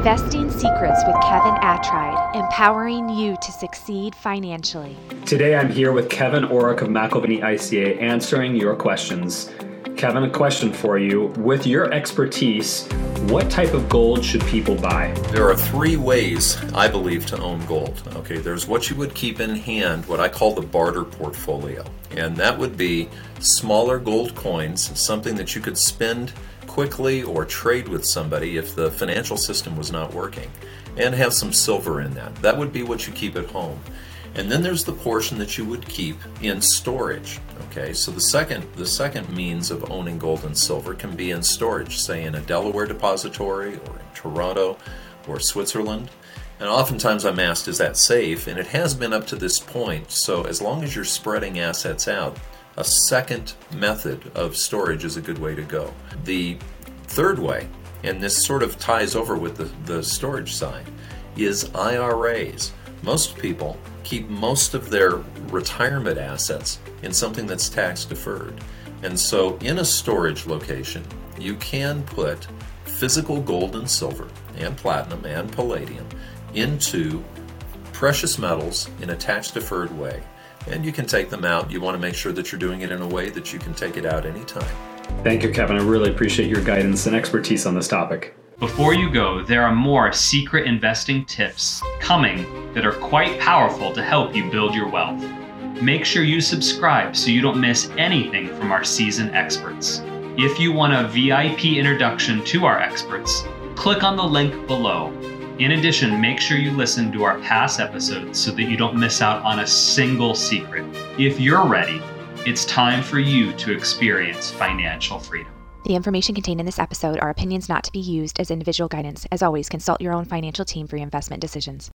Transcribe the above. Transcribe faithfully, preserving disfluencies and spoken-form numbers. Investing Secrets with Kevin Attride, empowering you to succeed financially. Today I'm here with Kevin Orrick of McAlvany I C A, answering your questions. Kevin, a question for you. With your expertise, what type of gold should people buy? There are three ways, I believe, to own gold. Okay, there's what you would keep in hand, what I call the barter portfolio. And that would be smaller gold coins, something that you could spend quickly or trade with somebody if the financial system was not working, and have some silver in that. That would be what you keep at home. And then there's the portion that you would keep in storage. Okay, so the second the second means of owning gold and silver can be in storage, say in a Delaware depository or in Toronto or Switzerland. And oftentimes I'm asked, is that safe? And it has been up to this point. So as long as you're spreading assets out, a second method of storage is a good way to go. The third way, and this sort of ties over with the, the storage side, is I R As. Most people keep most of their retirement assets in something that's tax deferred. And so in a storage location, you can put physical gold and silver and platinum and palladium into precious metals in a tax deferred way. And you can take them out. You want to make sure that you're doing it in a way that you can take it out anytime. Thank you, Kevin. I really appreciate your guidance and expertise on this topic. Before you go, there are more secret investing tips coming that are quite powerful to help you build your wealth. Make sure you subscribe so you don't miss anything from our seasoned experts. If you want a V I P introduction to our experts, click on the link below. In addition, make sure you listen to our past episodes so that you don't miss out on a single secret. If you're ready, it's time for you to experience financial freedom. The information contained in this episode are opinions not to be used as individual guidance. As always, consult your own financial team for your investment decisions.